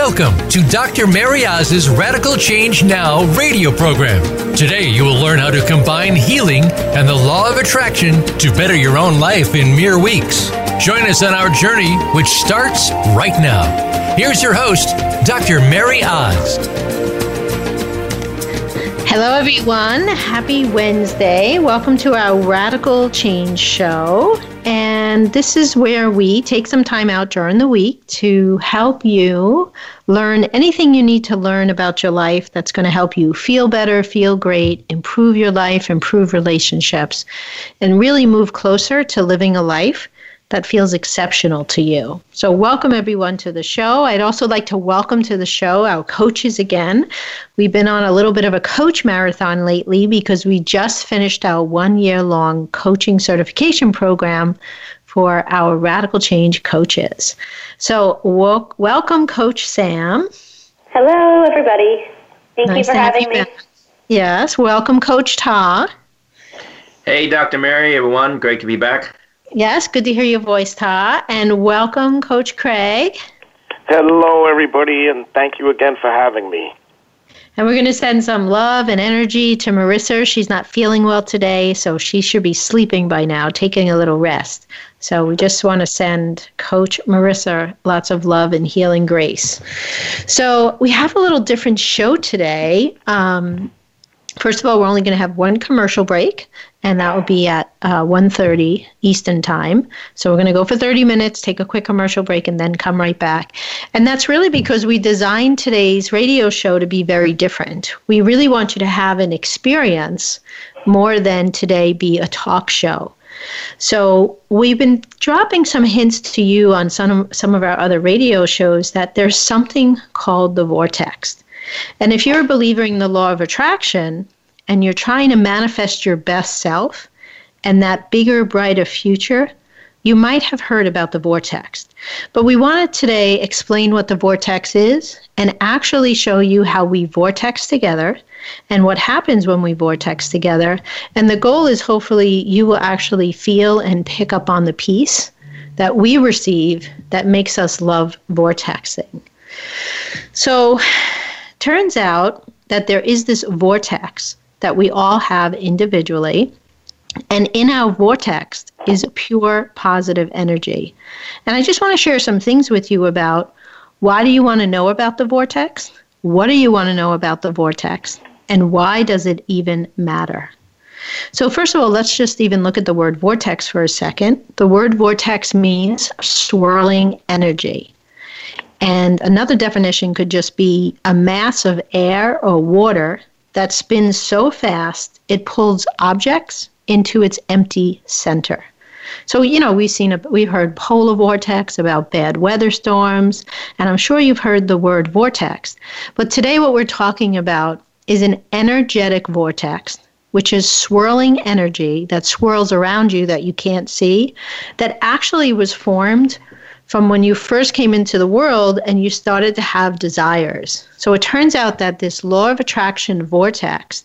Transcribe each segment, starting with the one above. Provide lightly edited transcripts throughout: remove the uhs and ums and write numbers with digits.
Welcome to Dr. Mary Oz's Radical Change Now radio program. Today you will learn how to combine healing and the law of attraction to better your own life in mere weeks. Join us on our journey, which starts right now. Here's your host, Dr. Mary Oz. Hello, everyone. Happy Wednesday. Welcome to our Radical Change Show. And this is where we take some time out during the week to help you learn anything you need to learn about your life that's going to help you feel better, feel great, improve your life, improve relationships, and really move closer to living a life that feels exceptional to you. So welcome everyone to the show. I'd also like to welcome to the show our coaches again. We've been on a little bit of a coach marathon lately because we just finished our 1-year-long coaching certification program for our Radical Change coaches. So welcome Coach Samm. Hello everybody. Thank you for having me. Yes, welcome Coach Ta. Hey Dr. Mary, everyone, great to be back. Yes, good to hear your voice, Ta. And welcome, Coach Craig. Hello, everybody, and thank you again for having me. And we're going to send some love and energy to Marissa. She's not feeling well today, so she should be sleeping by now, taking a little rest. So we just want to send Coach Marissa lots of love and healing grace. So we have a little different show today. First of all, we're only going to have one commercial break, and that will be at 1:30 Eastern Time. So we're going to go for 30 minutes, take a quick commercial break, and then come right back. And that's really because we designed today's radio show to be very different. We really want you to have an experience more than today be a talk show. So we've been dropping some hints to you on some of our other radio shows that there's something called the Vortex. And if you're a believer in the law of attraction and you're trying to manifest your best self and that bigger, brighter future, you might have heard about the Vortex. But we want to today explain what the Vortex is and actually show you how we vortex together and what happens when we vortex together. And the goal is hopefully you will actually feel and pick up on the peace that we receive that makes us love vortexing. So turns out that there is this vortex that we all have individually, and in our vortex is pure positive energy. And I just want to share some things with you about why do you want to know about the vortex, what do you want to know about the vortex, and why does it even matter? So first of all, let's just even look at the word vortex for a second. The word vortex means swirling energy. And another definition could just be a mass of air or water that spins so fast it pulls objects into its empty center. So, you know, we've heard polar vortex, about bad weather storms, and I'm sure you've heard the word vortex. But today what we're talking about is an energetic vortex, which is swirling energy that swirls around you that you can't see, that actually was formed from when you first came into the world and you started to have desires. So it turns out that this law of attraction vortex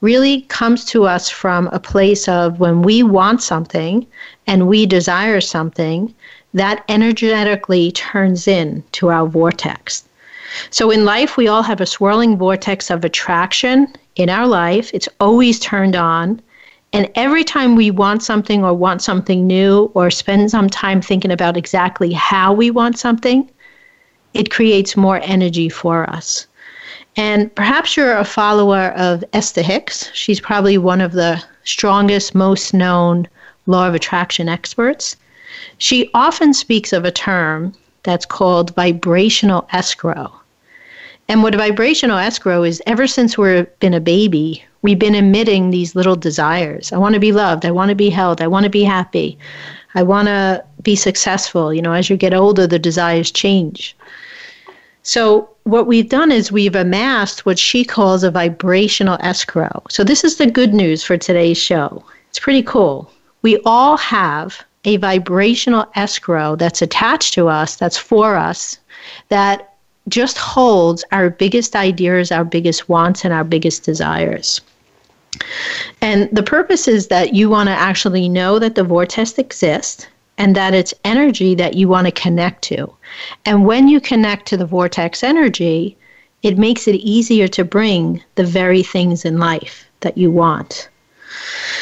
really comes to us from a place of when we want something and we desire something, that energetically turns in to our vortex. So in life, we all have a swirling vortex of attraction in our life. It's always turned on. And every time we want something or want something new or spend some time thinking about exactly how we want something, it creates more energy for us. And perhaps you're a follower of Esther Hicks. She's probably one of the strongest, most known law of attraction experts. She often speaks of a term that's called vibrational escrow. And what a vibrational escrow is, ever since we've been a baby, we've been emitting these little desires. I want to be loved. I want to be held. I want to be happy. I want to be successful. You know, as you get older, the desires change. So what we've done is we've amassed what she calls a vibrational escrow. So this is the good news for today's show. It's pretty cool. We all have a vibrational escrow that's attached to us, that's for us, that just holds our biggest ideas, our biggest wants, and our biggest desires. And the purpose is that you want to actually know that the vortex exists, and that it's energy that you want to connect to. And when you connect to the vortex energy, it makes it easier to bring the very things in life that you want.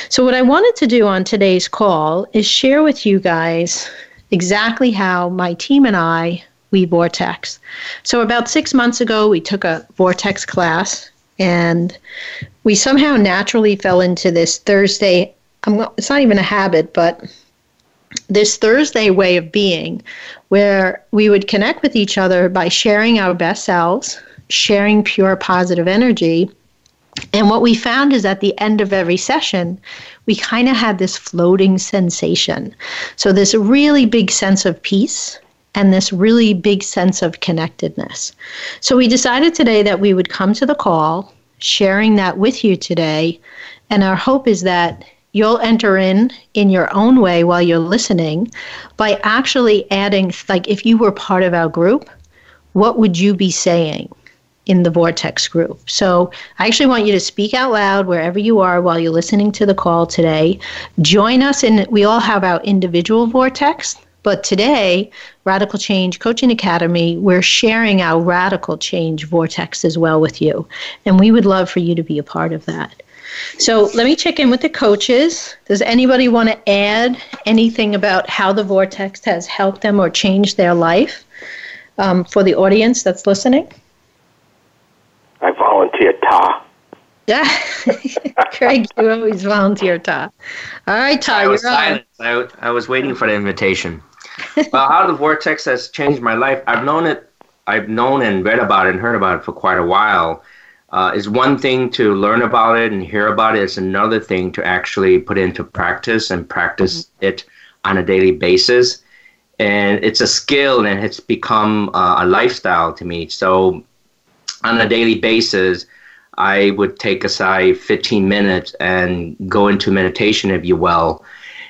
So what I wanted to do on today's call is share with you guys exactly how my team and we vortex. So about 6 months ago, we took a vortex class, and we somehow naturally fell into this Thursday. It's not even a habit, but this Thursday way of being, where we would connect with each other by sharing our best selves, sharing pure positive energy. And what we found is at the end of every session, we kind of had this floating sensation. So this really big sense of peace and this really big sense of connectedness. So we decided today that we would come to the call, sharing that with you today. And our hope is that you'll enter in your own way while you're listening by actually adding, like if you were part of our group, what would you be saying in the Vortex group? So I actually want you to speak out loud wherever you are while you're listening to the call today. Join us in, we all have our individual Vortex, but today, Radical Change Coaching Academy, we're sharing our Radical Change Vortex as well with you. And we would love for you to be a part of that. So let me check in with the coaches. Does anybody want to add anything about how the Vortex has helped them or changed their life for the audience that's listening? I volunteer, Ta. Yeah, Craig, you always volunteer, Ta. All right, Ta, you're on. I was waiting for the invitation. Well, how the Vortex has changed my life, I've known and read about it and heard about it for quite a while. It's one thing to learn about it and hear about it. It's another thing to actually put into practice and practice it on a daily basis. And it's a skill, and it's become a lifestyle to me. So on a daily basis, I would take aside 15 minutes and go into meditation, if you will,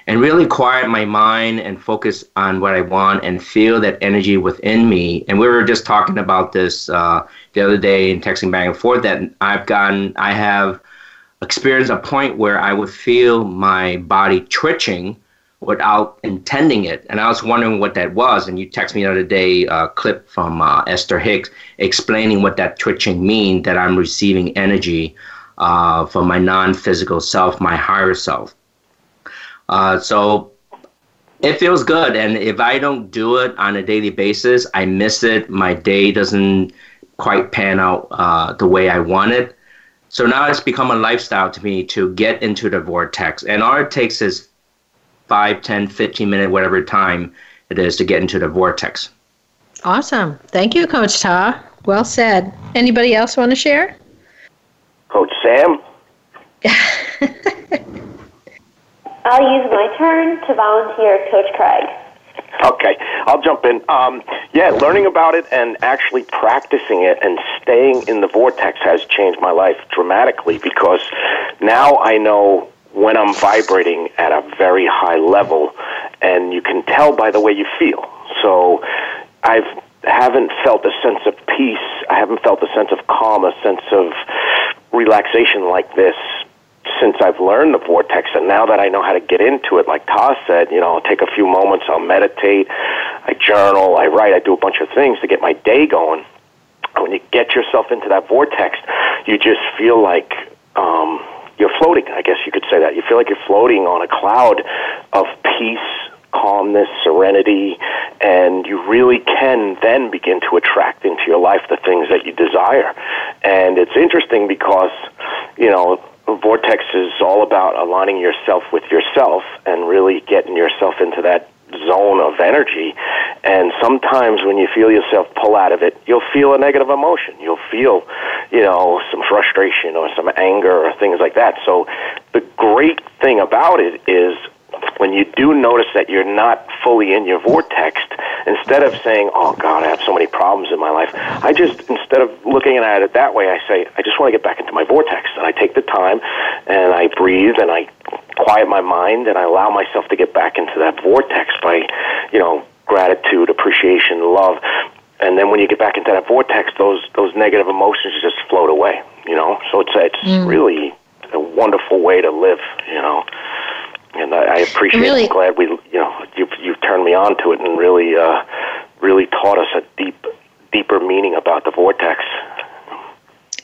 and really quiet my mind and focus on what I want and feel that energy within me. And we were just talking about this the other day and texting back and forth that I have experienced a point where I would feel my body twitching without intending it. And I was wondering what that was. And you texted me the other day a clip from Esther Hicks explaining what that twitching means, that I'm receiving energy from my non-physical self, my higher self. So it feels good. And if I don't do it on a daily basis, I miss it. My day doesn't quite pan out the way I want it. So now it's become a lifestyle to me to get into the vortex. And all it takes is 5, 10, 15 minute, whatever time it is to get into the vortex. Awesome. Thank you, Coach Ta. Well said. Anybody else want to share? Coach Samm? I'll use my turn to volunteer, Coach Craig. Okay, I'll jump in. Learning about it and actually practicing it and staying in the vortex has changed my life dramatically, because now I know when I'm vibrating at a very high level, and you can tell by the way you feel. So I haven't felt a sense of peace. I haven't felt a sense of calm, a sense of relaxation like this since I've learned the vortex. And now that I know how to get into it, like Ta said, I'll take a few moments, I'll meditate, I journal, I write, I do a bunch of things to get my day going. When you get yourself into that vortex, you just feel like you're floating, I guess you could say that. You feel like you're floating on a cloud of peace, calmness, serenity, and you really can then begin to attract into your life the things that you desire. And it's interesting because, vortex is all about aligning yourself with yourself and really getting yourself into that zone of energy. And sometimes when you feel yourself pull out of it, you'll feel a negative emotion. You'll feel, some frustration or some anger or things like that. So the great thing about it is when you do notice that you're not fully in your vortex, instead of saying, oh, God, I have so many problems in my life, instead of looking at it that way, I say, I just want to get back into my vortex. And I take the time, and I breathe, and I quiet my mind, and I allow myself to get back into that vortex by, gratitude, appreciation, love. And then when you get back into that vortex, those negative emotions just float away, So it's really a wonderful way to live, And I appreciate it. I'm glad we, you've on to it and really taught us a deeper meaning about the vortex.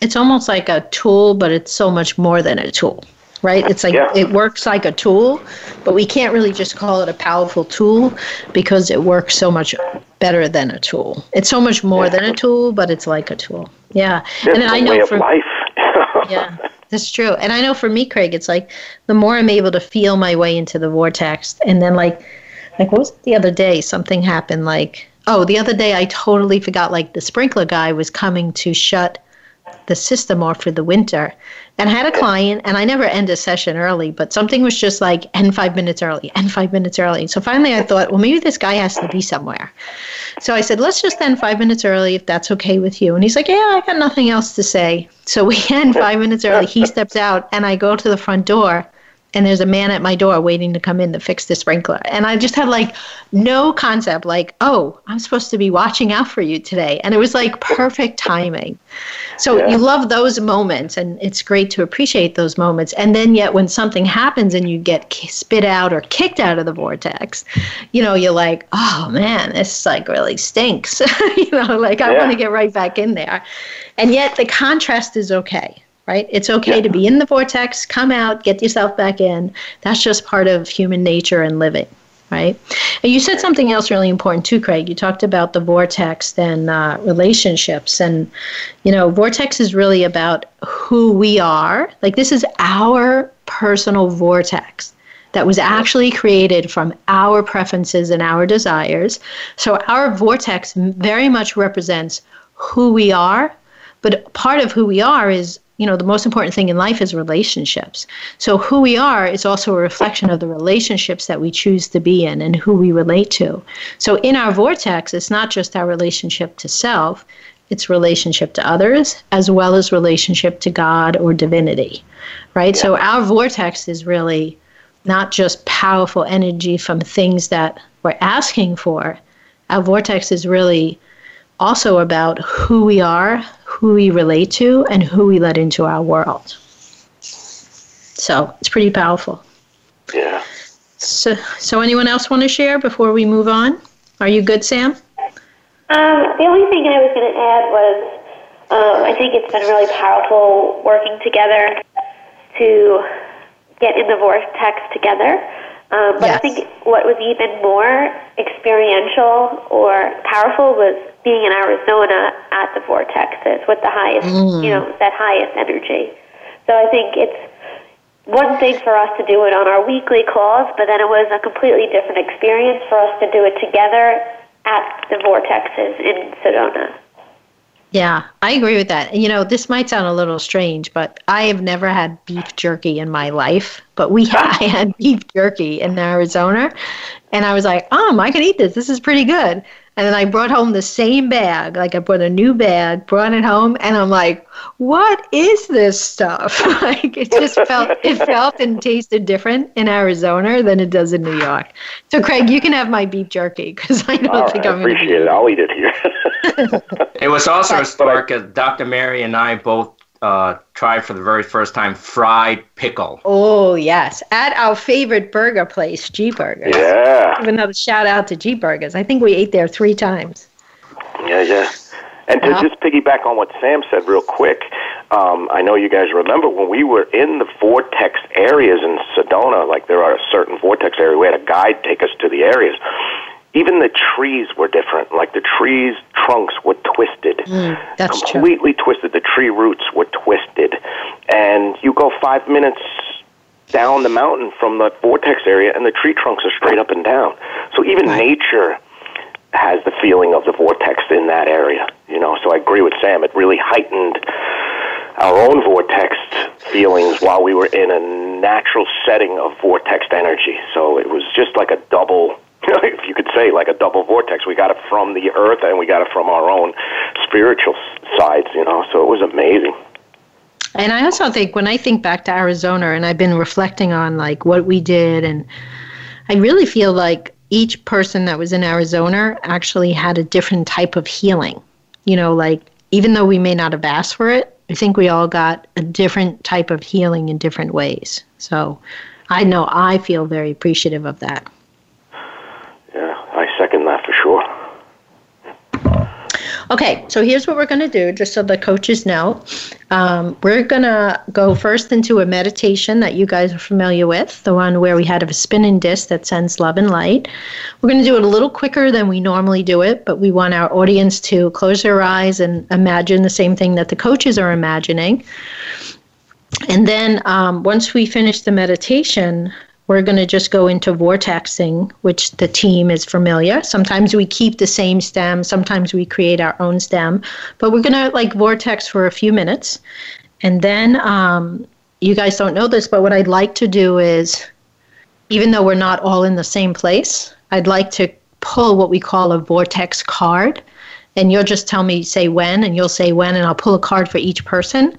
It's almost like a tool, but it's so much more than a tool, right? It's like it works like a tool, but we can't really just call it a powerful tool because it works so much better than a tool. It's so much more than a tool, but it's like a tool. Yeah. It's and I know way of life. Yeah. That's true. And I know for me, Craig, it's like the more I'm able to feel my way into the vortex, and then like what was it the other day? Something happened the other day I totally forgot the sprinkler guy was coming to shut the system off for the winter. And I had a client, and I never end a session early, but something was just end 5 minutes early, end 5 minutes early. So finally I thought, well, maybe this guy has to be somewhere. So I said, let's just end 5 minutes early if that's okay with you. And he's like, yeah, I got nothing else to say. So we end 5 minutes early. He steps out, and I go to the front door, and there's a man at my door waiting to come in to fix the sprinkler. And I just had no concept, oh, I'm supposed to be watching out for you today. And it was perfect timing. So you love those moments, and it's great to appreciate those moments. And then yet when something happens and you get spit out or kicked out of the vortex, you're like, oh man, this really stinks. I want to get right back in there. And yet the contrast is okay. Right? It's okay to be in the vortex, come out, get yourself back in. That's just part of human nature and living, right? And you said something else really important too, Craig. You talked about the vortex and relationships. And, vortex is really about who we are. This is our personal vortex that was actually created from our preferences and our desires. So our vortex very much represents who we are, but part of who we are is the most important thing in life is relationships. So who we are is also a reflection of the relationships that we choose to be in and who we relate to. So in our vortex, it's not just our relationship to self, it's relationship to others, as well as relationship to God or divinity, right? Yeah. So our vortex is really not just powerful energy from things that we're asking for. Our vortex is really also about who we are, who we relate to, and who we let into our world. So it's pretty powerful. Yeah. So anyone else want to share before we move on? Are you good, Samm? The only thing I was going to add was I think it's been really powerful working together to get in the vortex together. But yes. I think what was even more experiential or powerful was being in Arizona at the vortexes with the highest, that highest energy. So I think it's one thing for us to do it on our weekly calls, but then it was a completely different experience for us to do it together at the vortexes in Sedona. Yeah, I agree with that. This might sound a little strange, but I have never had beef jerky in my life. But I had beef jerky in Arizona, and I was like, I could eat this. This is pretty good. And then I brought home the same bag. I brought a new bag, brought it home, and I'm like, what is this stuff? It just felt and tasted different in Arizona than it does in New York. So, Craig, you can have my beef jerky because I don't think I'm going to appreciate it. I'll eat it here. It was also a spark as Dr. Mary and I both tried for the very first time fried pickle. Oh, yes. At our favorite burger place, G Burgers. Yeah. Give another shout out to G Burgers. I think we ate there 3 times. Yeah. And to just piggyback on what Samm said real quick, I know you guys remember when we were in the vortex areas in Sedona, there are a certain vortex area, we had a guide take us to the areas. Even the trees were different. The trees' trunks were twisted. That's completely true. Twisted. The tree roots were twisted. And you go 5 minutes down the mountain from the vortex area, and the tree trunks are straight up and down. So even nature has the feeling of the vortex in that area. So I agree with Samm. It really heightened our own vortex feelings while we were in a natural setting of vortex energy. So it was just like a double... if you could say, a double vortex. We got it from the earth and we got it from our own spiritual sides, so it was amazing. And I also think, when I think back to Arizona, and I've been reflecting on, what we did, and I really feel each person that was in Arizona actually had a different type of healing. Even though we may not have asked for it, I think we all got a different type of healing in different ways. So I know I feel very appreciative of that. Yeah, I second that for sure. Okay, so here's what we're going to do, just so the coaches know. We're going to go first into a meditation that you guys are familiar with, the one where we had a spinning disc that sends love and light. We're going to do it a little quicker than we normally do it, but we want our audience to close their eyes and imagine the same thing that the coaches are imagining. And then once we finish the meditation, we're going to just go into vortexing, which the team is familiar. Sometimes we keep the same stem. Sometimes we create our own stem. But we're going to like vortex for a few minutes. And then you guys don't know this, but what I'd like to do is, even though we're not all in the same place, I'd like to pull what we call a vortex card. And you'll just tell me, say when, and you'll say when, and I'll pull a card for each person.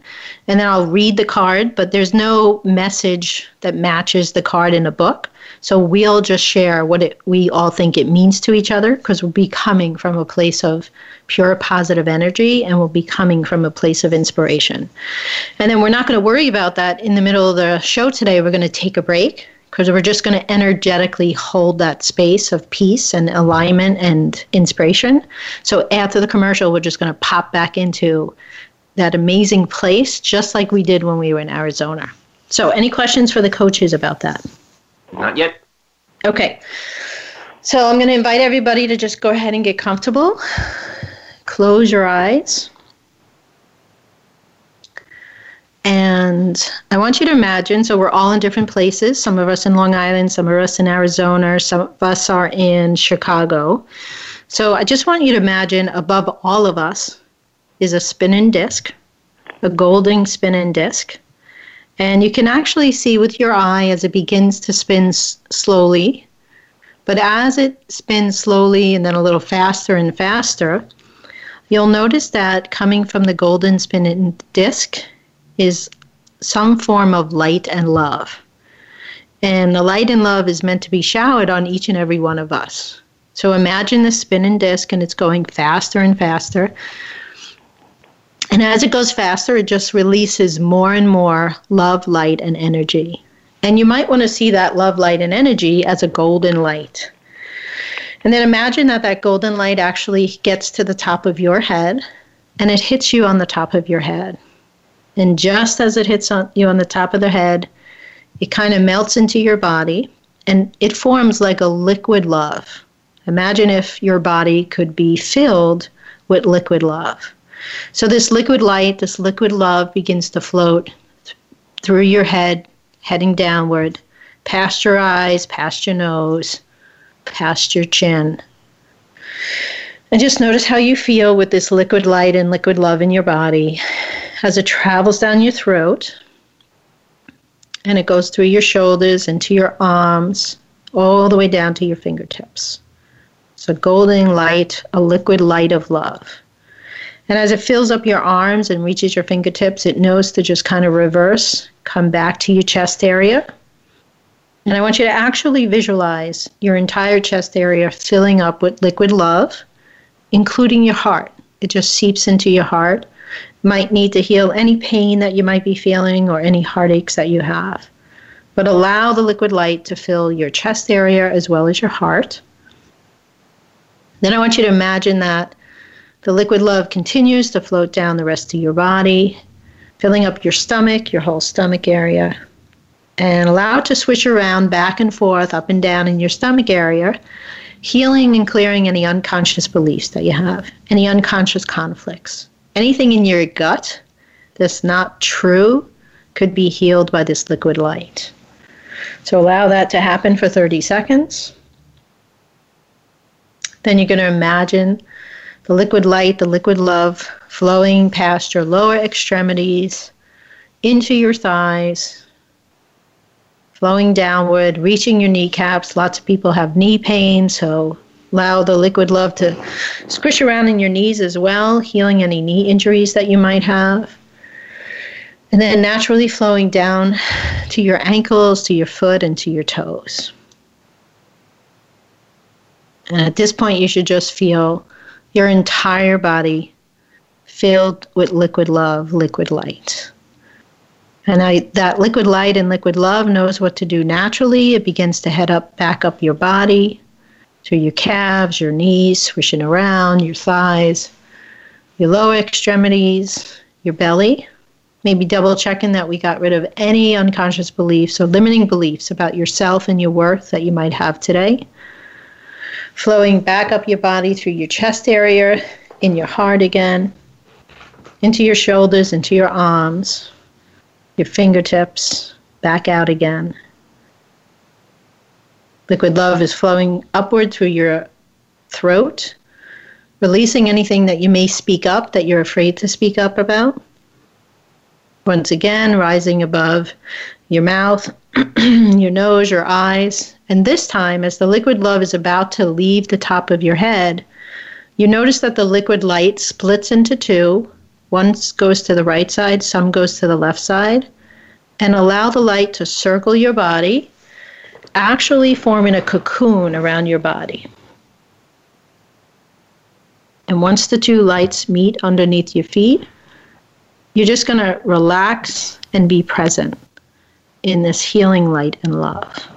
And then I'll read the card, but there's no message that matches the card in a book. So we'll just share what we all think it means to each other, because we'll be coming from a place of pure positive energy, and we'll be coming from a place of inspiration. And then we're not going to worry about that in the middle of the show today. We're going to take a break, because we're just going to energetically hold that space of peace and alignment and inspiration. So after the commercial, we're just going to pop back into that amazing place, just like we did when we were in Arizona. So any questions for the coaches about that? Not yet. Okay. So I'm going to invite everybody to just go ahead and get comfortable. Close your eyes. And I want you to imagine, so we're all in different places. Some of us in Long Island, some of us in Arizona, some of us are in Chicago. So I just want you to imagine above all of us is a spinning disc, a golden spinning disc. And you can actually see with your eye as it begins to spin slowly. But as it spins slowly and then a little faster and faster, you'll notice that coming from the golden spinning disc is some form of light and love. And the light and love is meant to be showered on each and every one of us. So imagine the spinning disc, and it's going faster and faster. And as it goes faster, it just releases more and more love, light, and energy. And you might want to see that love, light, and energy as a golden light. And then imagine that that golden light actually gets to the top of your head, and it hits you on the top of your head. And just as it hits on you on the top of the head, it kind of melts into your body, and it forms like a liquid love. Imagine if your body could be filled with liquid love. So this liquid light, this liquid love begins to float through your head, heading downward, past your eyes, past your nose, past your chin. And just notice how you feel with this liquid light and liquid love in your body as it travels down your throat, and it goes through your shoulders and to your arms, all the way down to your fingertips. So golden light, a liquid light of love. And as it fills up your arms and reaches your fingertips, it knows to just kind of reverse, come back to your chest area. And I want you to actually visualize your entire chest area filling up with liquid love, including your heart. It just seeps into your heart. Might need to heal any pain that you might be feeling or any heartaches that you have. But allow the liquid light to fill your chest area as well as your heart. Then I want you to imagine that the liquid love continues to float down the rest of your body, filling up your stomach, your whole stomach area. And allow it to switch around back and forth, up and down in your stomach area, healing and clearing any unconscious beliefs that you have, any unconscious conflicts. Anything in your gut that's not true could be healed by this liquid light. So allow that to happen for 30 seconds. Then you're going to imagine the liquid light, the liquid love flowing past your lower extremities, into your thighs, flowing downward, reaching your kneecaps. Lots of people have knee pain, so allow the liquid love to squish around in your knees as well, healing any knee injuries that you might have. And then naturally flowing down to your ankles, to your foot, and to your toes. And at this point, you should just feel your entire body filled with liquid love, liquid light. And that liquid light and liquid love knows what to do naturally. It begins to head up, back up your body. through your calves, your knees, swishing around, your thighs, your lower extremities, your belly. Maybe double checking that we got rid of any unconscious beliefs or limiting beliefs about yourself and your worth that you might have today. Flowing back up your body through your chest area, in your heart again, into your shoulders, into your arms, your fingertips, back out again. Liquid love is flowing upward through your throat, releasing anything that you may speak up that you're afraid to speak up about. Once again, rising above your mouth, your nose, your eyes. And this time, as the liquid love is about to leave the top of your head, you notice that the liquid light splits into two. One goes to the right side, some goes to the left side. And allow the light to circle your body, actually forming a cocoon around your body. And once the two lights meet underneath your feet, you're just going to relax and be present in this healing light and love.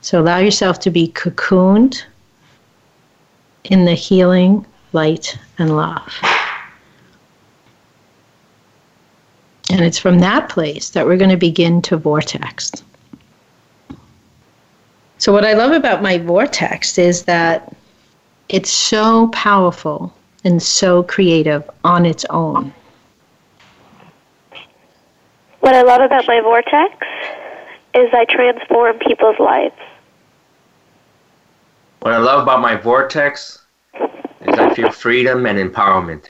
So allow yourself to be cocooned in the healing light and love. And it's from that place that we're going to begin to vortex. So what I love about my vortex is that it's so powerful and so creative on its own. What I love about my vortex is I transform people's lives. What I love about my vortex is I feel freedom and empowerment.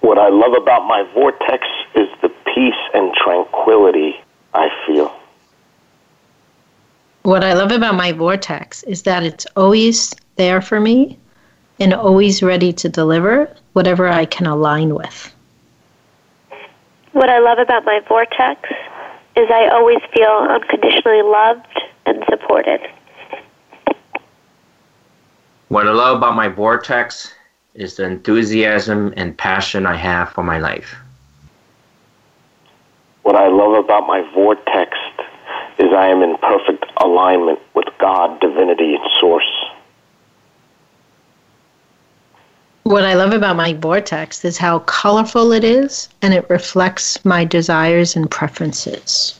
What I love about my vortex is the peace and tranquility I feel. What I love about my vortex is that it's always there for me and always ready to deliver whatever I can align with. What I love about my vortex is I always feel unconditionally loved and supported. What I love about my vortex is the enthusiasm and passion I have for my life. What I love about my vortex is I am in perfect alignment with God, divinity, and source. What I love about my vortex is how colorful it is, and it reflects my desires and preferences.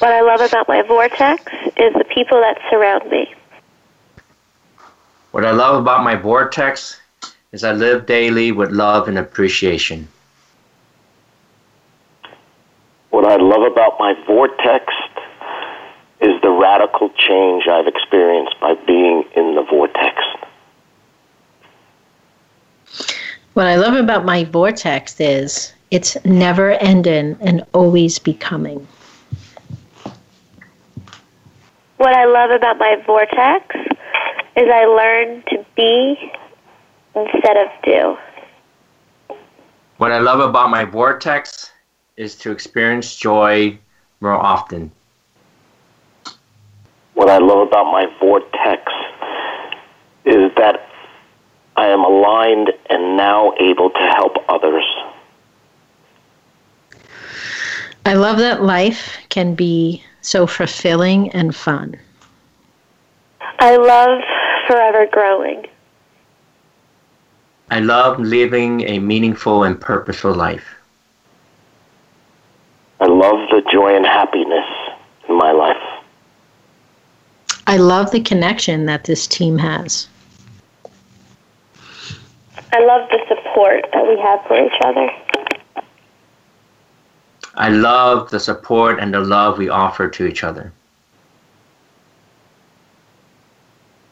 What I love about my vortex is the people that surround me. What I love about my vortex is I live daily with love and appreciation. What I love about my vortex is the radical change I've experienced by being in the vortex. What I love about my vortex is it's never ending and always becoming. What I love about my vortex is I learn to be instead of do. What I love about my vortex is to experience joy more often. What I love about my vortex is that I am aligned and now able to help others. I love that life can be so fulfilling and fun. I love forever growing. I love living a meaningful and purposeful life. I love the joy and happiness in my life. I love the connection that this team has. I love the support that we have for each other. I love the support and the love we offer to each other.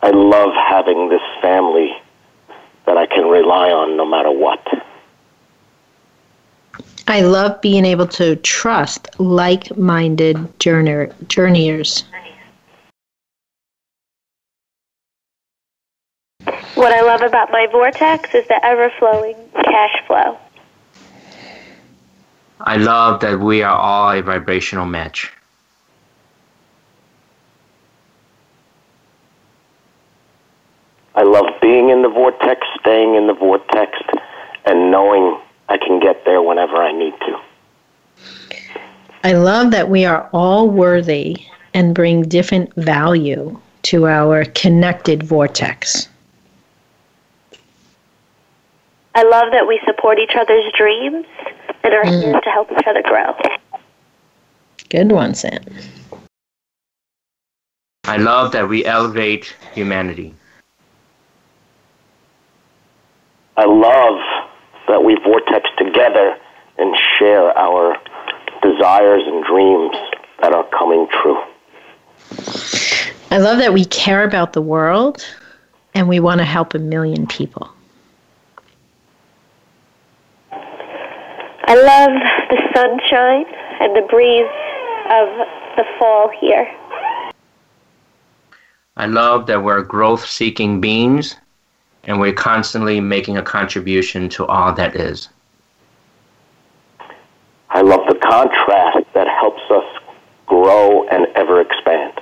I love having this family that I can rely on no matter what. I love being able to trust like-minded journeyers. What I love about my vortex is the ever-flowing cash flow. I love that we are all a vibrational match. I love being in the vortex, staying in the vortex, and knowing I can get there whenever I need to. I love that we are all worthy and bring different value to our connected vortex. I love that we support each other's dreams and are here to help each other grow. Good one, Sam. I love that we elevate humanity. I love that we vortex together and share our desires and dreams that are coming true. I love that we care about the world and we want to help 1 million people. I love the sunshine and the breeze of the fall here. I love that we're growth-seeking beings and we're constantly making a contribution to all that is. I love the contrast that helps us grow and ever expand.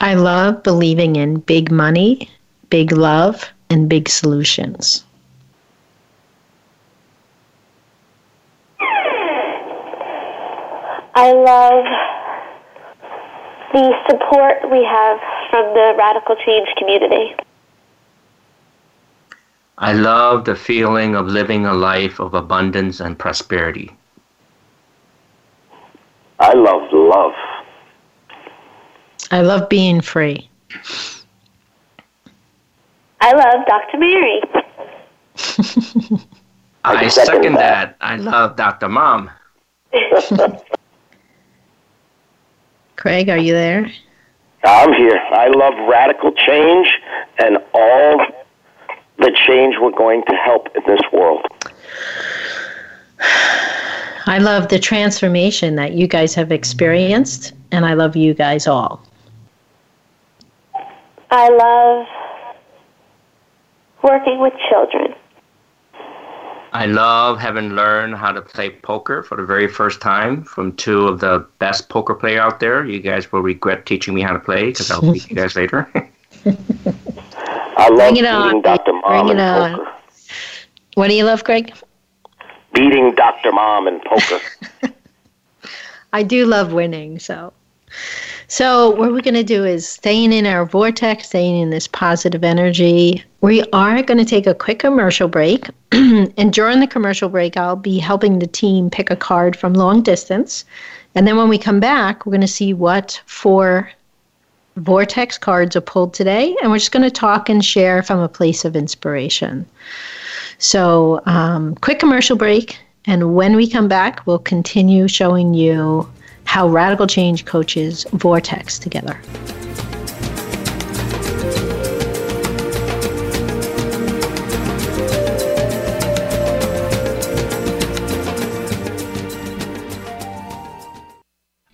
I love believing in big money, big love, and big solutions. I love the support we have from the Radical Change community. I love the feeling of living a life of abundance and prosperity. I love love. I love being free. I love Dr. Mary. I second that. I love Dr. Mom. Craig, are you there? I'm here. I love radical change and all the change we're going to help in this world. I love the transformation that you guys have experienced, and I love you guys all. I love working with children. I love having learned how to play poker for the very first time from two of the best poker players out there. You guys will regret teaching me how to play because I'll teach you guys later. I love beating Dr. Mom in poker. What do you love, Craig? Beating Dr. Mom in poker. I do love winning, So what we're going to do is staying in our vortex, staying in this positive energy. We are going to take a quick commercial break. And during the commercial break, I'll be helping the team pick a card from long distance. And then when we come back, we're going to see what 4 vortex cards are pulled today. And we're just going to talk and share from a place of inspiration. So quick commercial break. And when we come back, we'll continue showing you how Radical Change coaches vortex together.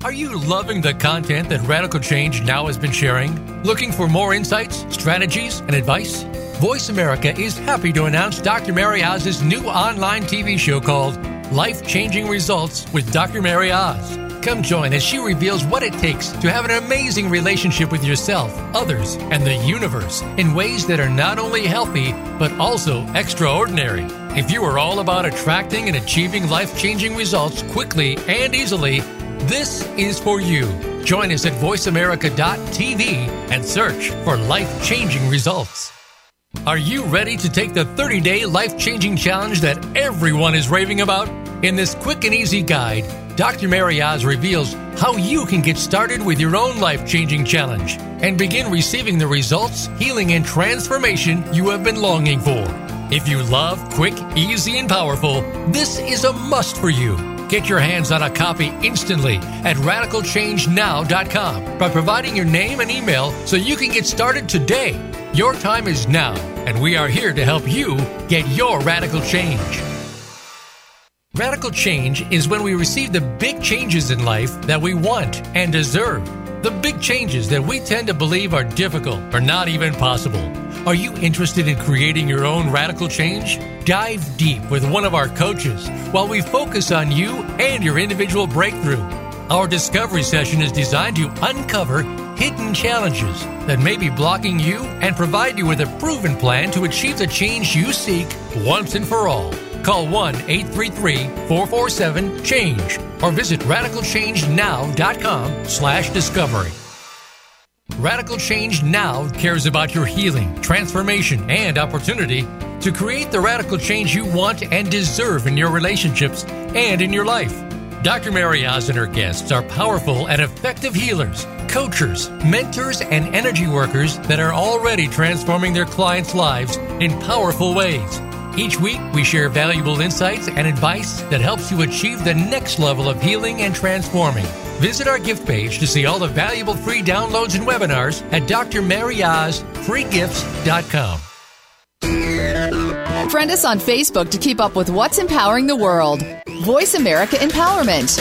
Are you loving the content that Radical Change Now has been sharing? Looking for more insights, strategies, and advice? Voice America is happy to announce Dr. Mary Oz's new online TV show called Life-Changing Results with Dr. Mary Oz. Come join as she reveals what it takes to have an amazing relationship with yourself, others, and the universe in ways that are not only healthy, but also extraordinary. If you are all about attracting and achieving life-changing results quickly and easily, this is for you. Join us at voiceamerica.tv and search for life-changing results. Are you ready to take the 30-day life-changing challenge that everyone is raving about? In this quick and easy guide, Dr. Mary Oz reveals how you can get started with your own life-changing challenge and begin receiving the results, healing, and transformation you have been longing for. If you love quick, easy, and powerful, this is a must for you. Get your hands on a copy instantly at RadicalChangeNow.com by providing your name and email so you can get started today. Your time is now, and we are here to help you get your radical change. Radical change is when we receive the big changes in life that we want and deserve. The big changes that we tend to believe are difficult or not even possible. Are you interested in creating your own radical change? Dive deep with one of our coaches while we focus on you and your individual breakthrough. Our discovery session is designed to uncover hidden challenges that may be blocking you and provide you with a proven plan to achieve the change you seek once and for all. Call 1-833-447-CHANGE or visit RadicalChangeNow.com/discovery. Radical Change Now cares about your healing, transformation, and opportunity to create the radical change you want and deserve in your relationships and in your life. Dr. Mary Oz and her guests are powerful and effective healers, coachers, mentors, and energy workers that are already transforming their clients' lives in powerful ways. Each week, we share valuable insights and advice that helps you achieve the next level of healing and transforming. Visit our gift page to see all the valuable free downloads and webinars at drmaryozfreegifts.com. Friend us on Facebook to keep up with what's empowering the world. Voice America Empowerment.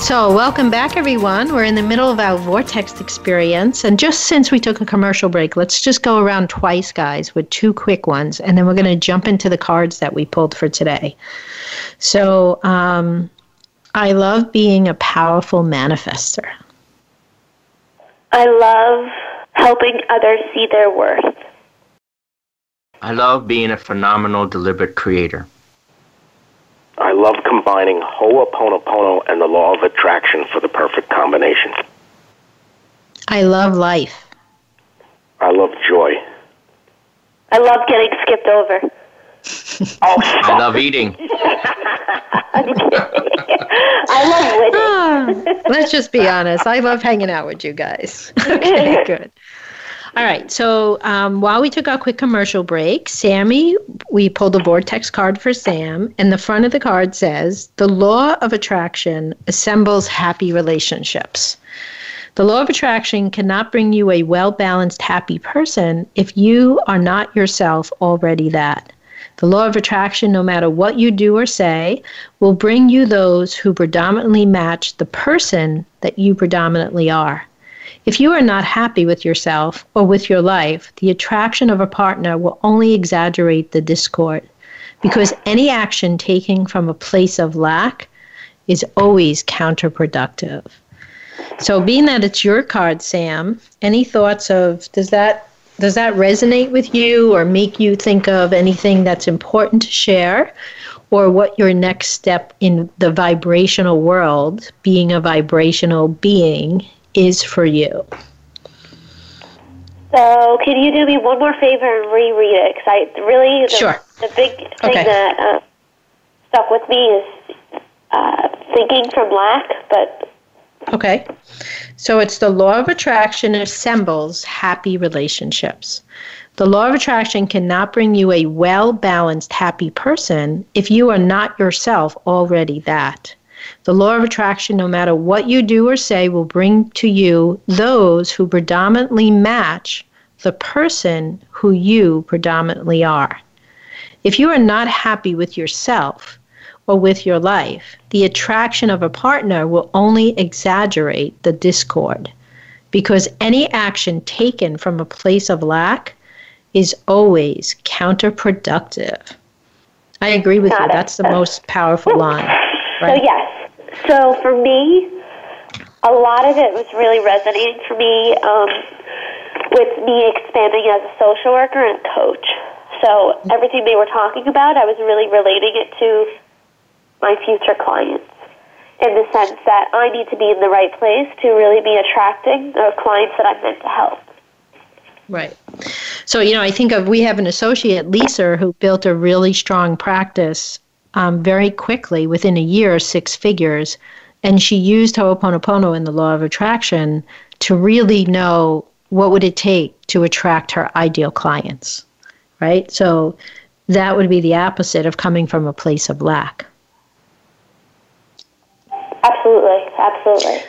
So welcome back, everyone. We're in the middle of our Vortex experience. And just since we took a commercial break, let's just go around twice, guys, with two quick ones. And then we're going to jump into the cards that we pulled for today. So I love being a powerful manifester. I love helping others see their worth. I love being a phenomenal, deliberate creator. I love combining Ho'oponopono and the law of attraction for the perfect combination. I love life. I love joy. I love getting skipped over. Oh, I love eating. I love winning. Let's just be honest. I love hanging out with you guys. Okay, good. All right. So while we took our quick commercial break, Sammy, we pulled a Vortex card for Sam. And the front of the card says, the law of attraction assembles happy relationships. The law of attraction cannot bring you a well-balanced, happy person if you are not yourself already that. The law of attraction, no matter what you do or say, will bring you those who predominantly match the person that you predominantly are. If you are not happy with yourself or with your life, the attraction of a partner will only exaggerate the discord, because any action taken from a place of lack is always counterproductive. So being that it's your card, Sam, any thoughts of, does that resonate with you or make you think of anything that's important to share, or what your next step in the vibrational world, being a vibrational being, is for you? So can you do me one more favor and reread it? Because I really, sure. The big thing that stuck with me is thinking from lack, but... Okay, so it's the law of attraction assembles happy relationships. The law of attraction cannot bring you a well-balanced, happy person if you are not yourself already that. The law of attraction, no matter what you do or say, will bring to you those who predominantly match the person who you predominantly are. If you are not happy with yourself or with your life, the attraction of a partner will only exaggerate the discord, because any action taken from a place of lack is always counterproductive. I agree with you. That's the most powerful line. Right? So yes. So for me, a lot of it was really resonating for me with me expanding as a social worker and coach. So everything they were talking about, I was really relating it to my future clients, in the sense that I need to be in the right place to really be attracting the clients that I'm meant to help. Right. So, you know, I think we have an associate, Lisa, who built a really strong practice very quickly, within a year, 6 figures, and she used Ho'oponopono and the law of attraction to really know what would it take to attract her ideal clients, right? So that would be the opposite of coming from a place of lack. Absolutely.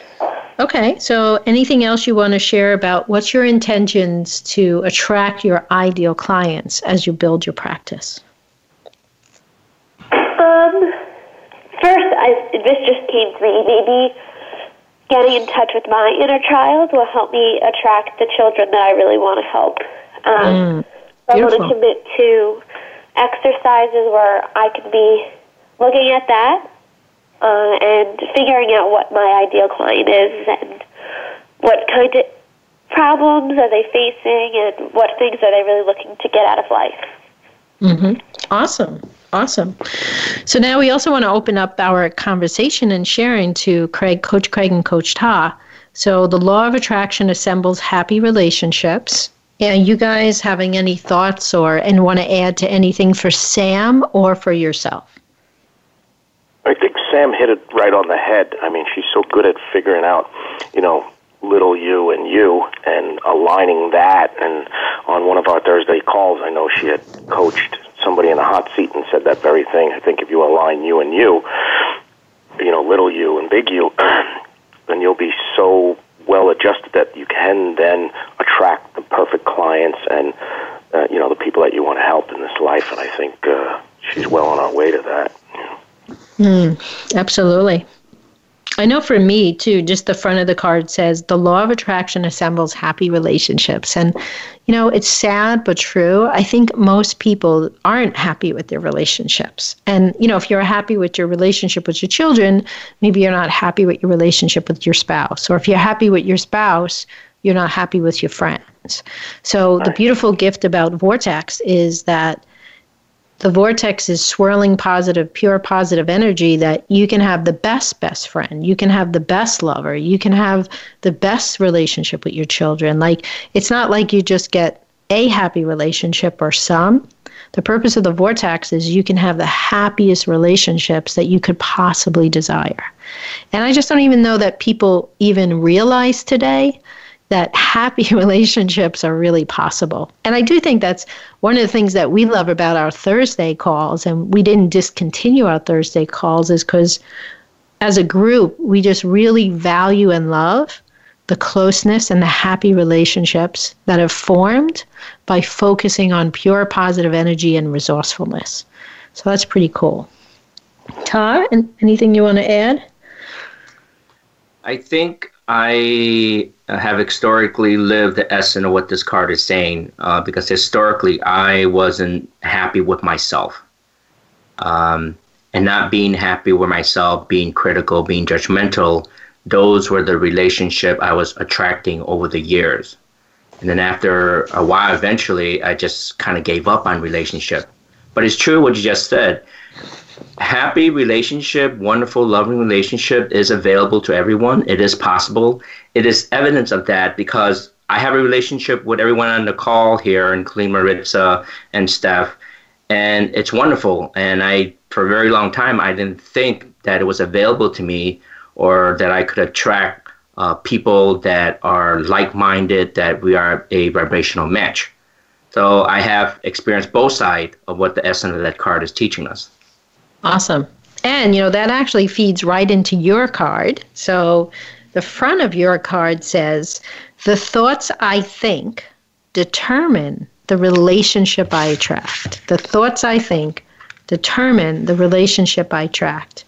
Okay. So anything else you want to share about what's your intentions to attract your ideal clients as you build your practice? First, this just came to me. Maybe getting in touch with my inner child will help me attract the children that I really want to help. I want to commit to exercises where I could be looking at that and figuring out what my ideal client is and what kind of problems are they facing and what things are they really looking to get out of life. Mm-hmm. Awesome. So now we also want to open up our conversation and sharing to Coach Craig and Coach Ta. So the law of attraction assembles happy relationships. And you guys having any thoughts and want to add to anything for Samm or for yourself? I think Samm hit it right on the head. I mean, she's so good at figuring out, little you and aligning that. And on one of our Thursday calls, I know she had coached somebody in a hot seat and said that very thing. I think if you align you and you, little you and big you, then you'll be so well adjusted that you can then attract the perfect clients and, the people that you want to help in this life. And I think she's well on our way to that. Absolutely. I know for me, too, just the front of the card says, the law of attraction assembles happy relationships. And, it's sad but true. I think most people aren't happy with their relationships. And, if you're happy with your relationship with your children, maybe you're not happy with your relationship with your spouse. Or if you're happy with your spouse, you're not happy with your friends. So the beautiful gift about Vortex is that the vortex is swirling positive, pure positive energy that you can have the best friend. You can have the best lover. You can have the best relationship with your children. Like, it's not like you just get a happy relationship or some. The purpose of the vortex is you can have the happiest relationships that you could possibly desire. And I just don't even know that people even realize today that happy relationships are really possible. And I do think that's one of the things that we love about our Thursday calls, and we didn't discontinue our Thursday calls, is because as a group, we just really value and love the closeness and the happy relationships that have formed by focusing on pure positive energy and resourcefulness. So that's pretty cool. Ta, anything you want to add? I think I have historically lived the essence of what this card is saying, because historically I wasn't happy with myself. And not being happy with myself, being critical, being judgmental, those were the relationship I was attracting over the years. And then after a while, eventually, I just kind of gave up on relationship. But it's true what you just said. Happy relationship, wonderful, loving relationship is available to everyone. It is possible. It is evidence of that because I have a relationship with everyone on the call here, including Maritza and Steph, and it's wonderful. And for a very long time, I didn't think that it was available to me or that I could attract people that are like-minded, that we are a vibrational match. So I have experienced both sides of what the essence of that card is teaching us. Awesome. And, that actually feeds right into your card. So the front of your card says, the thoughts I think determine the relationship I attract. The thoughts I think determine the relationship I attract.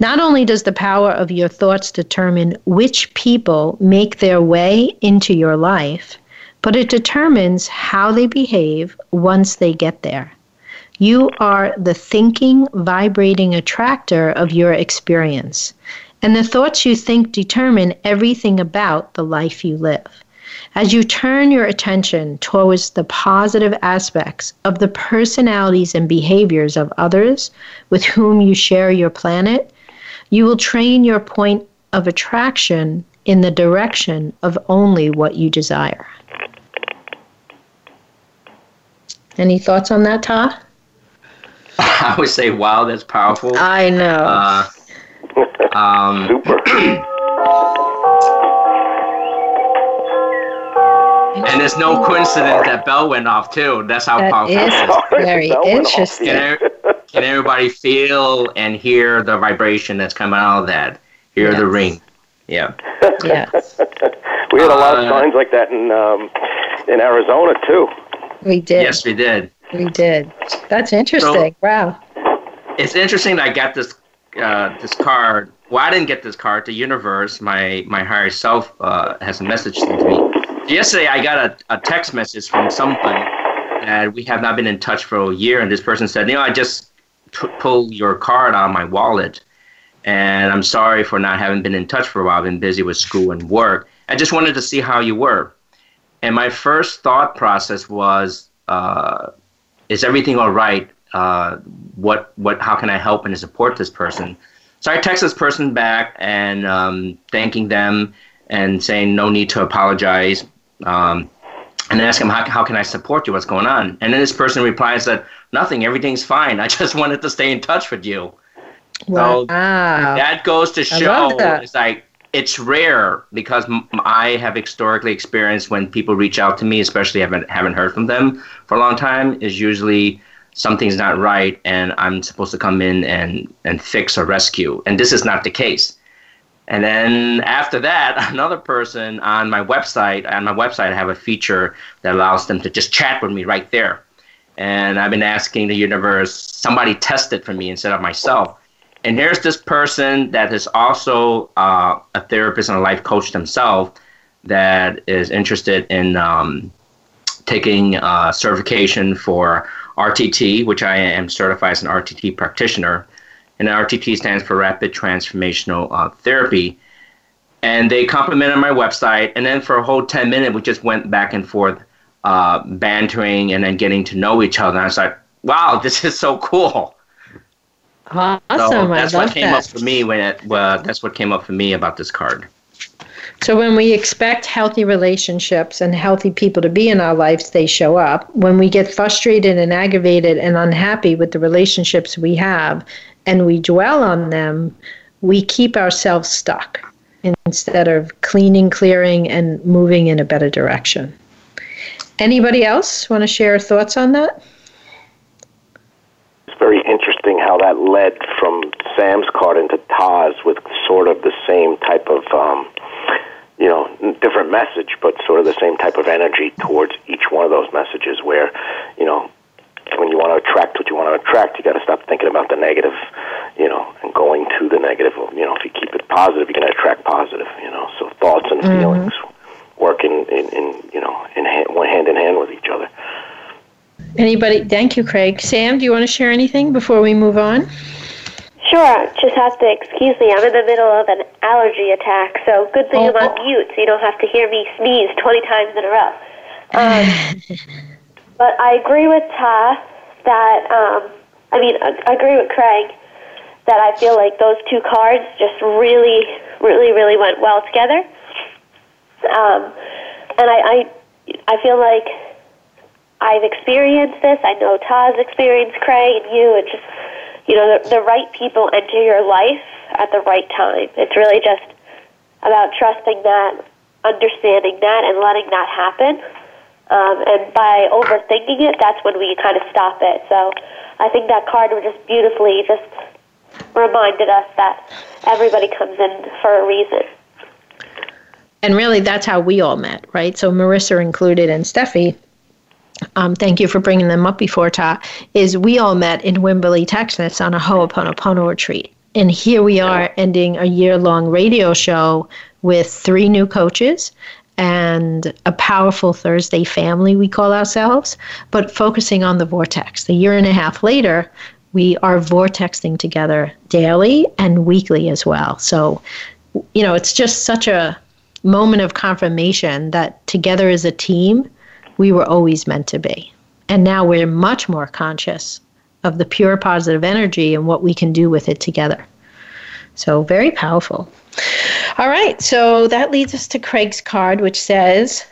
Not only does the power of your thoughts determine which people make their way into your life, but it determines how they behave once they get there. You are the thinking, vibrating attractor of your experience. And the thoughts you think determine everything about the life you live. As you turn your attention towards the positive aspects of the personalities and behaviors of others with whom you share your planet, you will train your point of attraction in the direction of only what you desire. Any thoughts on that, Ta? I would say, wow, that's powerful. I know. Super. And there's no coincidence that bell went off, too. That's how powerful it is. Very interesting. Can everybody feel and hear the vibration that's coming out of that? Hear the ring. Yeah. Yes. We had a lot of signs like that in Arizona, too. We did. Yes, we did. We did. That's interesting. So, wow. It's interesting that I got this card. Well, I didn't get this card. The universe, my higher self, has a message to me. Yesterday, I got a text message from somebody that we have not been in touch for a year, and this person said, I just pulled your card out of my wallet, and I'm sorry for not having been in touch for a while. I've been busy with school and work. I just wanted to see how you were. And my first thought process was, is everything all right? How can I help and support this person? So I text this person back and thanking them and saying no need to apologize, and then ask them, how can I support you? What's going on? And then this person replies that nothing, everything's fine. I just wanted to stay in touch with you. Wow. So that goes to show it's rare, because I have historically experienced when people reach out to me, especially haven't heard from them for a long time, is usually something's not right and I'm supposed to come in and fix or rescue. And this is not the case. And then after that, another person on my website, I have a feature that allows them to just chat with me right there. And I've been asking the universe, somebody test it for me instead of myself. And here's this person that is also a therapist and a life coach themselves that is interested in taking certification for RTT, which I am certified as an RTT practitioner. And RTT stands for Rapid Transformational Therapy. And they complimented my website. And then for a whole 10 minutes, we just went back and forth bantering and then getting to know each other. And I was like, wow, this is so cool. Awesome. So that's I love what came that. Up for me when it, that's what came up for me about this card. So when we expect healthy relationships and healthy people to be in our lives, they show up. When we get frustrated and aggravated and unhappy with the relationships we have and we dwell on them, we keep ourselves stuck instead of clearing, and moving in a better direction. Anybody else want to share thoughts on that? It's very interesting how that led from Samm's card into Ta's with sort of the same type of... different message, but sort of the same type of energy towards each one of those messages where, when you want to attract what you want to attract, you got to stop thinking about the negative, and going to the negative. If you keep it positive, you're going to attract positive, So thoughts and feelings work hand in hand with each other. Anybody? Thank you, Craig. Samm, do you want to share anything before we move on? Sure. Just have to excuse me. I'm in the middle of an allergy attack, so good thing I'm on mute, so you don't have to hear me sneeze 20 times in a row. But I agree with Ta that, I agree with Craig that I feel like those two cards just really, really, really went well together. And I feel like I've experienced this. I know Ta's experienced, Craig, and you, and just... the right people enter your life at the right time. It's really just about trusting that, understanding that, and letting that happen. And by overthinking it, that's when we kind of stop it. So I think that card just beautifully just reminded us that everybody comes in for a reason. And really, that's how we all met, right? So Marissa included and Steffi. Thank you for bringing them up before, Ta, is we all met in Wimberley, Texas on a Ho'oponopono retreat. And here we are ending a year-long radio show with 3 new coaches and a powerful Thursday family, we call ourselves, but focusing on the vortex. The year and a half later, we are vortexing together daily and weekly as well. So, it's just such a moment of confirmation that together as a team, we were always meant to be. And now we're much more conscious of the pure positive energy and what we can do with it together. So very powerful. All right. So that leads us to Craig's card, which says,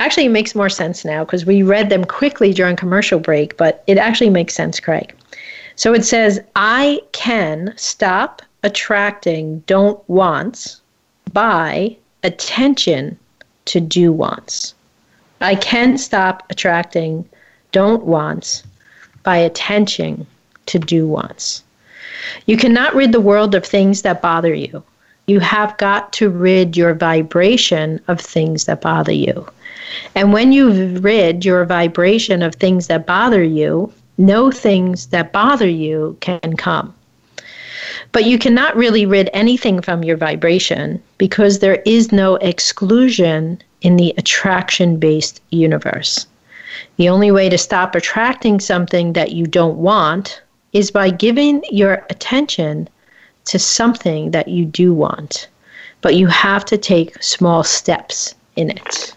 actually it makes more sense now because we read them quickly during commercial break, but it actually makes sense, Craig. So it says, I can stop attracting don't wants by attention to do wants. I can stop attracting don't wants by attention to do wants. You cannot rid the world of things that bother you. You have got to rid your vibration of things that bother you. And when you rid your vibration of things that bother you, no things that bother you can come. But you cannot really rid anything from your vibration because there is no exclusion in the attraction-based universe. The only way to stop attracting something that you don't want is by giving your attention to something that you do want. But you have to take small steps in it.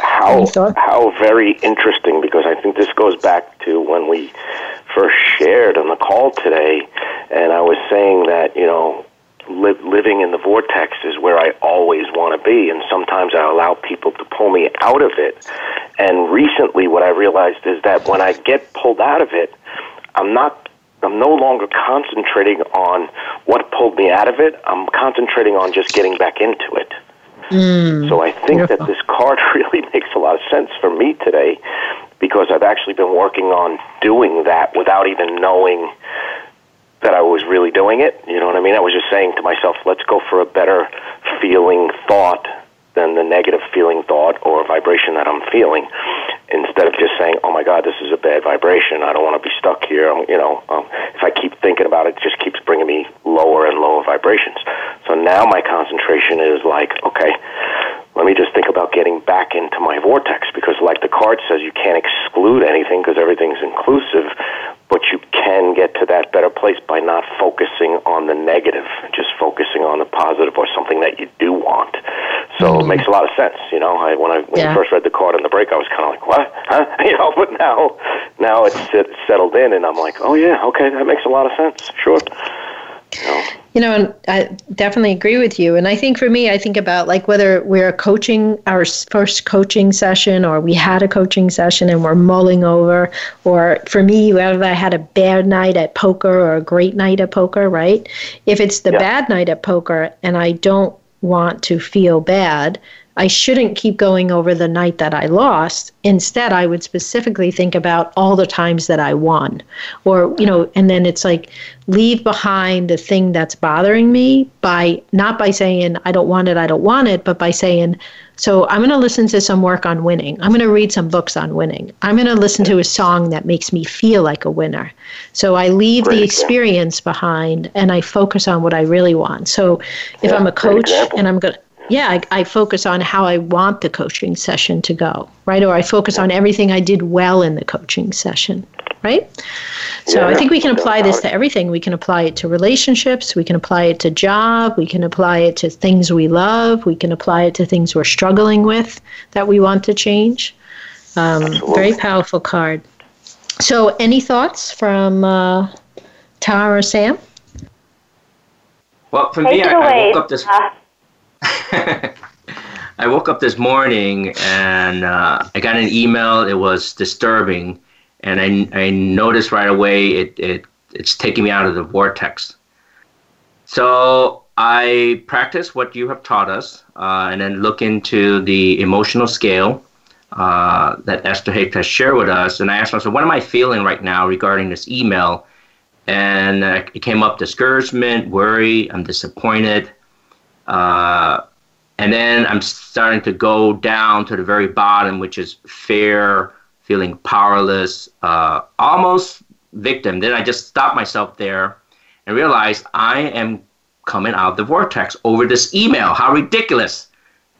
How very interesting, because I think this goes back to when we first shared on the call today, and I was saying that, you know, living in the vortex is where I always want to be, and sometimes I allow people to pull me out of it. And recently what I realized is that when I get pulled out of it, I'm no longer concentrating on what pulled me out of it. I'm concentrating on just getting back into it. So I think that this card really makes a lot of sense for me today, because I've actually been working on doing that without even knowing that I was really doing it. You know what I mean? I was just saying to myself, let's go for a better feeling thought than the negative feeling thought or vibration that I'm feeling, instead of just saying, oh, my God, this is a bad vibration. I don't want to be stuck here. If I keep thinking about it, it just keeps bringing me lower and lower vibrations. So now my concentration is like, okay, let me just think about getting back into my vortex, because like the card says, you can't exclude anything because everything's inclusive, but you can get to that better place by not focusing on the negative, just focusing on the positive or something that you do want. So it makes a lot of sense, you know. When I first read the card on the break, I was kind of like, what? Huh? You know, but now it's settled in, and I'm like, oh, yeah, okay, that makes a lot of sense, sure. You know, and I definitely agree with you. And I think for me, I think about like whether we're coaching our first coaching session, or we had a coaching session and we're mulling over, or for me, whether I had a bad night at poker or a great night at poker, right? If it's the bad night at poker and I don't want to feel bad, I shouldn't keep going over the night that I lost. Instead, I would specifically think about all the times that I won. Or, you know, and then it's like, leave behind the thing that's bothering me by not by saying, I don't want it, but by saying, so I'm going to listen to some work on winning. I'm going to read some books on winning. I'm going to listen to a song that makes me feel like a winner. So I leave the experience behind and I focus on what I really want. So if I'm a coach and I'm going to, I focus on how I want the coaching session to go, right? Or I focus on everything I did well in the coaching session, right? So I think we can apply this to everything. We can apply it to relationships. We can apply it to job. We can apply it to things we love. We can apply it to things we're struggling with that we want to change. Very powerful card. So any thoughts from Ta or Samm? Well, for me, I woke up this... I woke up this morning and I got an email. It was disturbing, and I noticed right away it's taking me out of the vortex. So I practice what you have taught us, and then look into the emotional scale that Esther Hicks has shared with us. And I asked myself, what am I feeling right now regarding this email? And it came up discouragement, worry, I'm disappointed. And then I'm starting to go down to the very bottom, which is fear, feeling powerless, almost victim. Then I just stopped myself there and realized I am coming out of the vortex over this email. How ridiculous.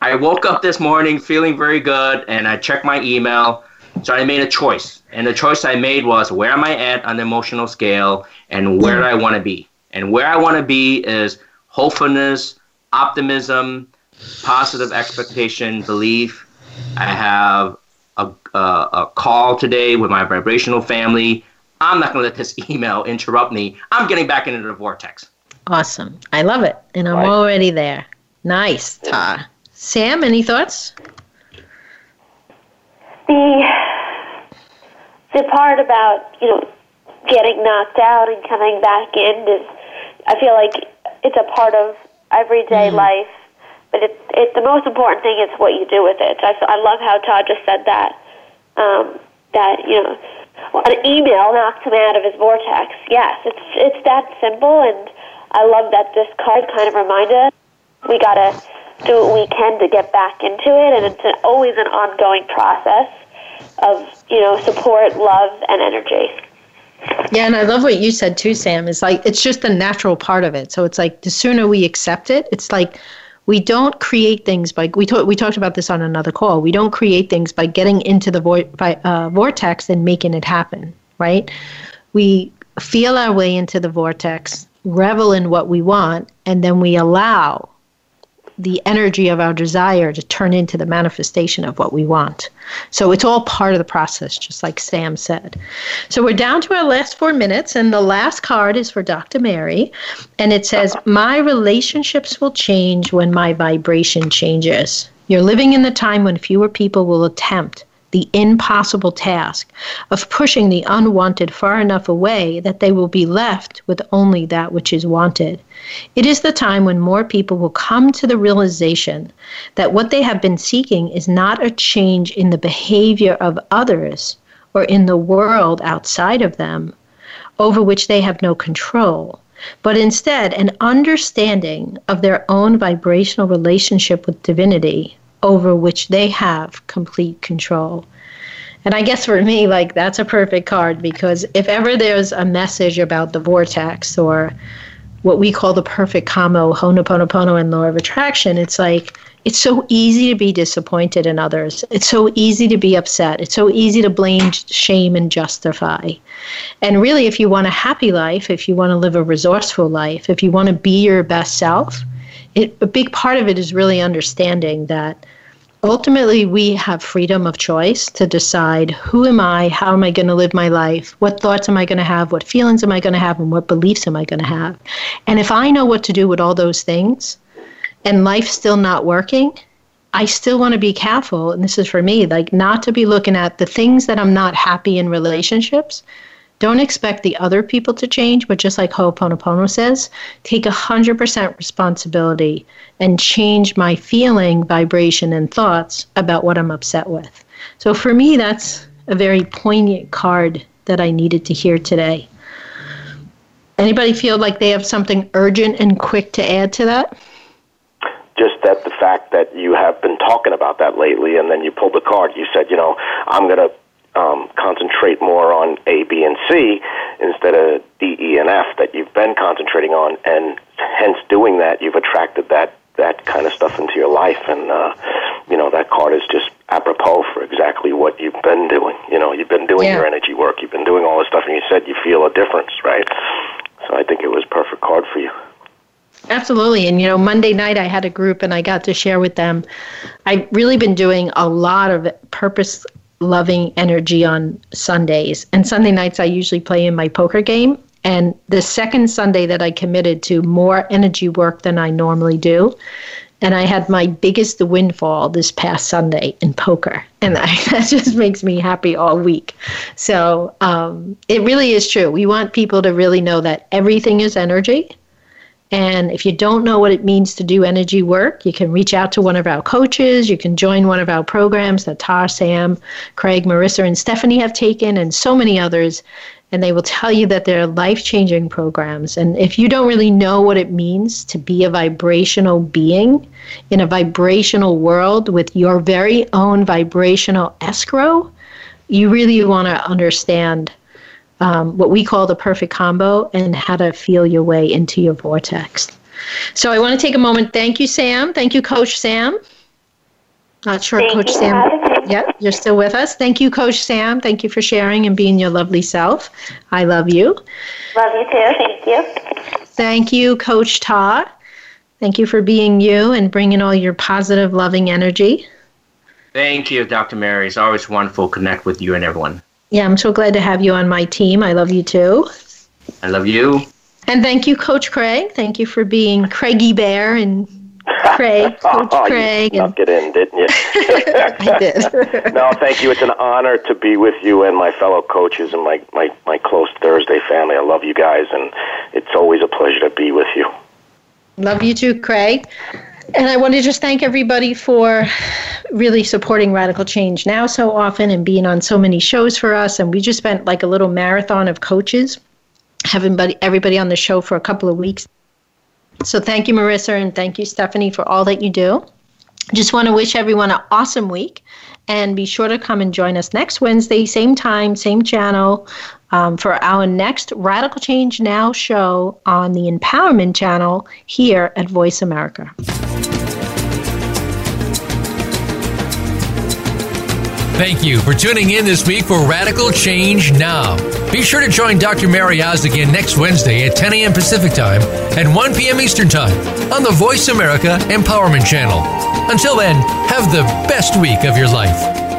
I woke up this morning feeling very good, and I checked my email. So I made a choice. And the choice I made was, where am I at on the emotional scale, and where do I want to be? And where I want to be is hopefulness, optimism, positive expectation, belief. I have a call today with my vibrational family. I'm not going to let this email interrupt me. I'm getting back into the vortex. Awesome. I love it. And I'm already there. Nice, Ta. Samm, any thoughts? The part about, you know, getting knocked out and coming back in is, I feel like it's a part of everyday life, but it the most important thing is what you do with it. I love how Todd just said that, that, you know, an email knocked him out of his vortex. Yes, it's that simple, and I love that this card kind of reminded us we got to do what we can to get back into it, and it's always an ongoing process of, you know, support, love, and energy. Yeah, and I love what you said too, Samm. It's like it's just the natural part of it. So it's like the sooner we accept it, it's like we don't create things by we talked about this on another call. We don't create things by getting into the vortex and making it happen, right? We feel our way into the vortex, revel in what we want, and then we allow the energy of our desire to turn into the manifestation of what we want. So it's all part of the process, just like Samm said. So we're down to our last 4 minutes, and the last card is for Dr. Mary, and it says, my relationships will change when my vibration changes. You're living in the time when fewer people will attempt the impossible task of pushing the unwanted far enough away that they will be left with only that which is wanted. It is the time when more people will come to the realization that what they have been seeking is not a change in the behavior of others or in the world outside of them, over which they have no control, but instead an understanding of their own vibrational relationship with divinity, over which they have complete control. And I guess for me, like, that's a perfect card, because if ever there's a message about the vortex or what we call the perfect combo, Ho'oponopono and law of attraction, it's like, it's so easy to be disappointed in others. It's so easy to be upset. It's so easy to blame, shame, and justify. And really, if you want a happy life, if you want to live a resourceful life, if you want to be your best self, a big part of it is really understanding that ultimately we have freedom of choice to decide, who am I, how am I going to live my life, what thoughts am I going to have, what feelings am I going to have, and what beliefs am I going to have. And if I know what to do with all those things and life's still not working, I still want to be careful, and this is for me, like, not to be looking at the things that I'm not happy in relationships. Don't expect the other people to change, but just like Ho'oponopono says, take 100% responsibility and change my feeling, vibration, and thoughts about what I'm upset with. So for me, that's a very poignant card that I needed to hear today. Anybody feel like they have something urgent and quick to add to that? Just that the fact that you have been talking about that lately, and then you pulled the card, you said, you know, I'm going to concentrate more on A, B, and C instead of D, E, and F that you've been concentrating on, and hence doing that, you've attracted that kind of stuff into your life, and you know, that card is just apropos for exactly what you've been doing. You know, you've been doing your energy work, you've been doing all this stuff, and you said you feel a difference, right? So I think it was a perfect card for you. Absolutely. And, you know, Monday night I had a group, and I got to share with them. I've really been doing a lot of purpose loving energy on Sundays. And Sunday nights I usually play in my poker game. And the second Sunday that I committed to more energy work than I normally do. And I had my biggest windfall this past Sunday in poker. And that just makes me happy all week. So it really is true. We want people to really know that everything is energy. And if you don't know what it means to do energy work, you can reach out to one of our coaches. You can join one of our programs that Ta, Samm, Craig, Marissa, and Stephanie have taken, and so many others. And they will tell you that they're life-changing programs. And if you don't really know what it means to be a vibrational being in a vibrational world with your very own vibrational escrow, you really want to understand what we call the perfect combo and how to feel your way into your vortex. So I want to take a moment. Thank you, Samm. Thank you, Coach Samm. Not sure, Coach Samm. Yep, you're still with us. Thank you, Coach Samm. Thank you for sharing and being your lovely self. I love you. Love you too. Thank you. Thank you, Coach Ta. Thank you for being you and bringing all your positive, loving energy. Thank you, Dr. Mary. It's always wonderful to connect with you and everyone. Yeah, I'm so glad to have you on my team. I love you, too. I love you. And thank you, Coach Craig. Thank you for being Craigy Bear and Craig, Coach Craig. You snuck it in, didn't you? I did. No, thank you. It's an honor to be with you and my fellow coaches and my close Thursday family. I love you guys, and it's always a pleasure to be with you. Love you, too, Craig. And I want to just thank everybody for really supporting Radical Change Now so often and being on so many shows for us. And we just spent like a little marathon of coaches, having everybody on the show for a couple of weeks. So thank you, Marissa, and thank you, Stephanie, for all that you do. Just want to wish everyone an awesome week, and be sure to come and join us next Wednesday, same time, same channel, for our next Radical Change Now show on the Empowerment Channel here at Voice America. Thank you for tuning in this week for Radical Change Now. Be sure to join Dr. Mary Oz again next Wednesday at 10 a.m. Pacific Time and 1 p.m. Eastern Time on the Voice America Empowerment Channel. Until then, have the best week of your life.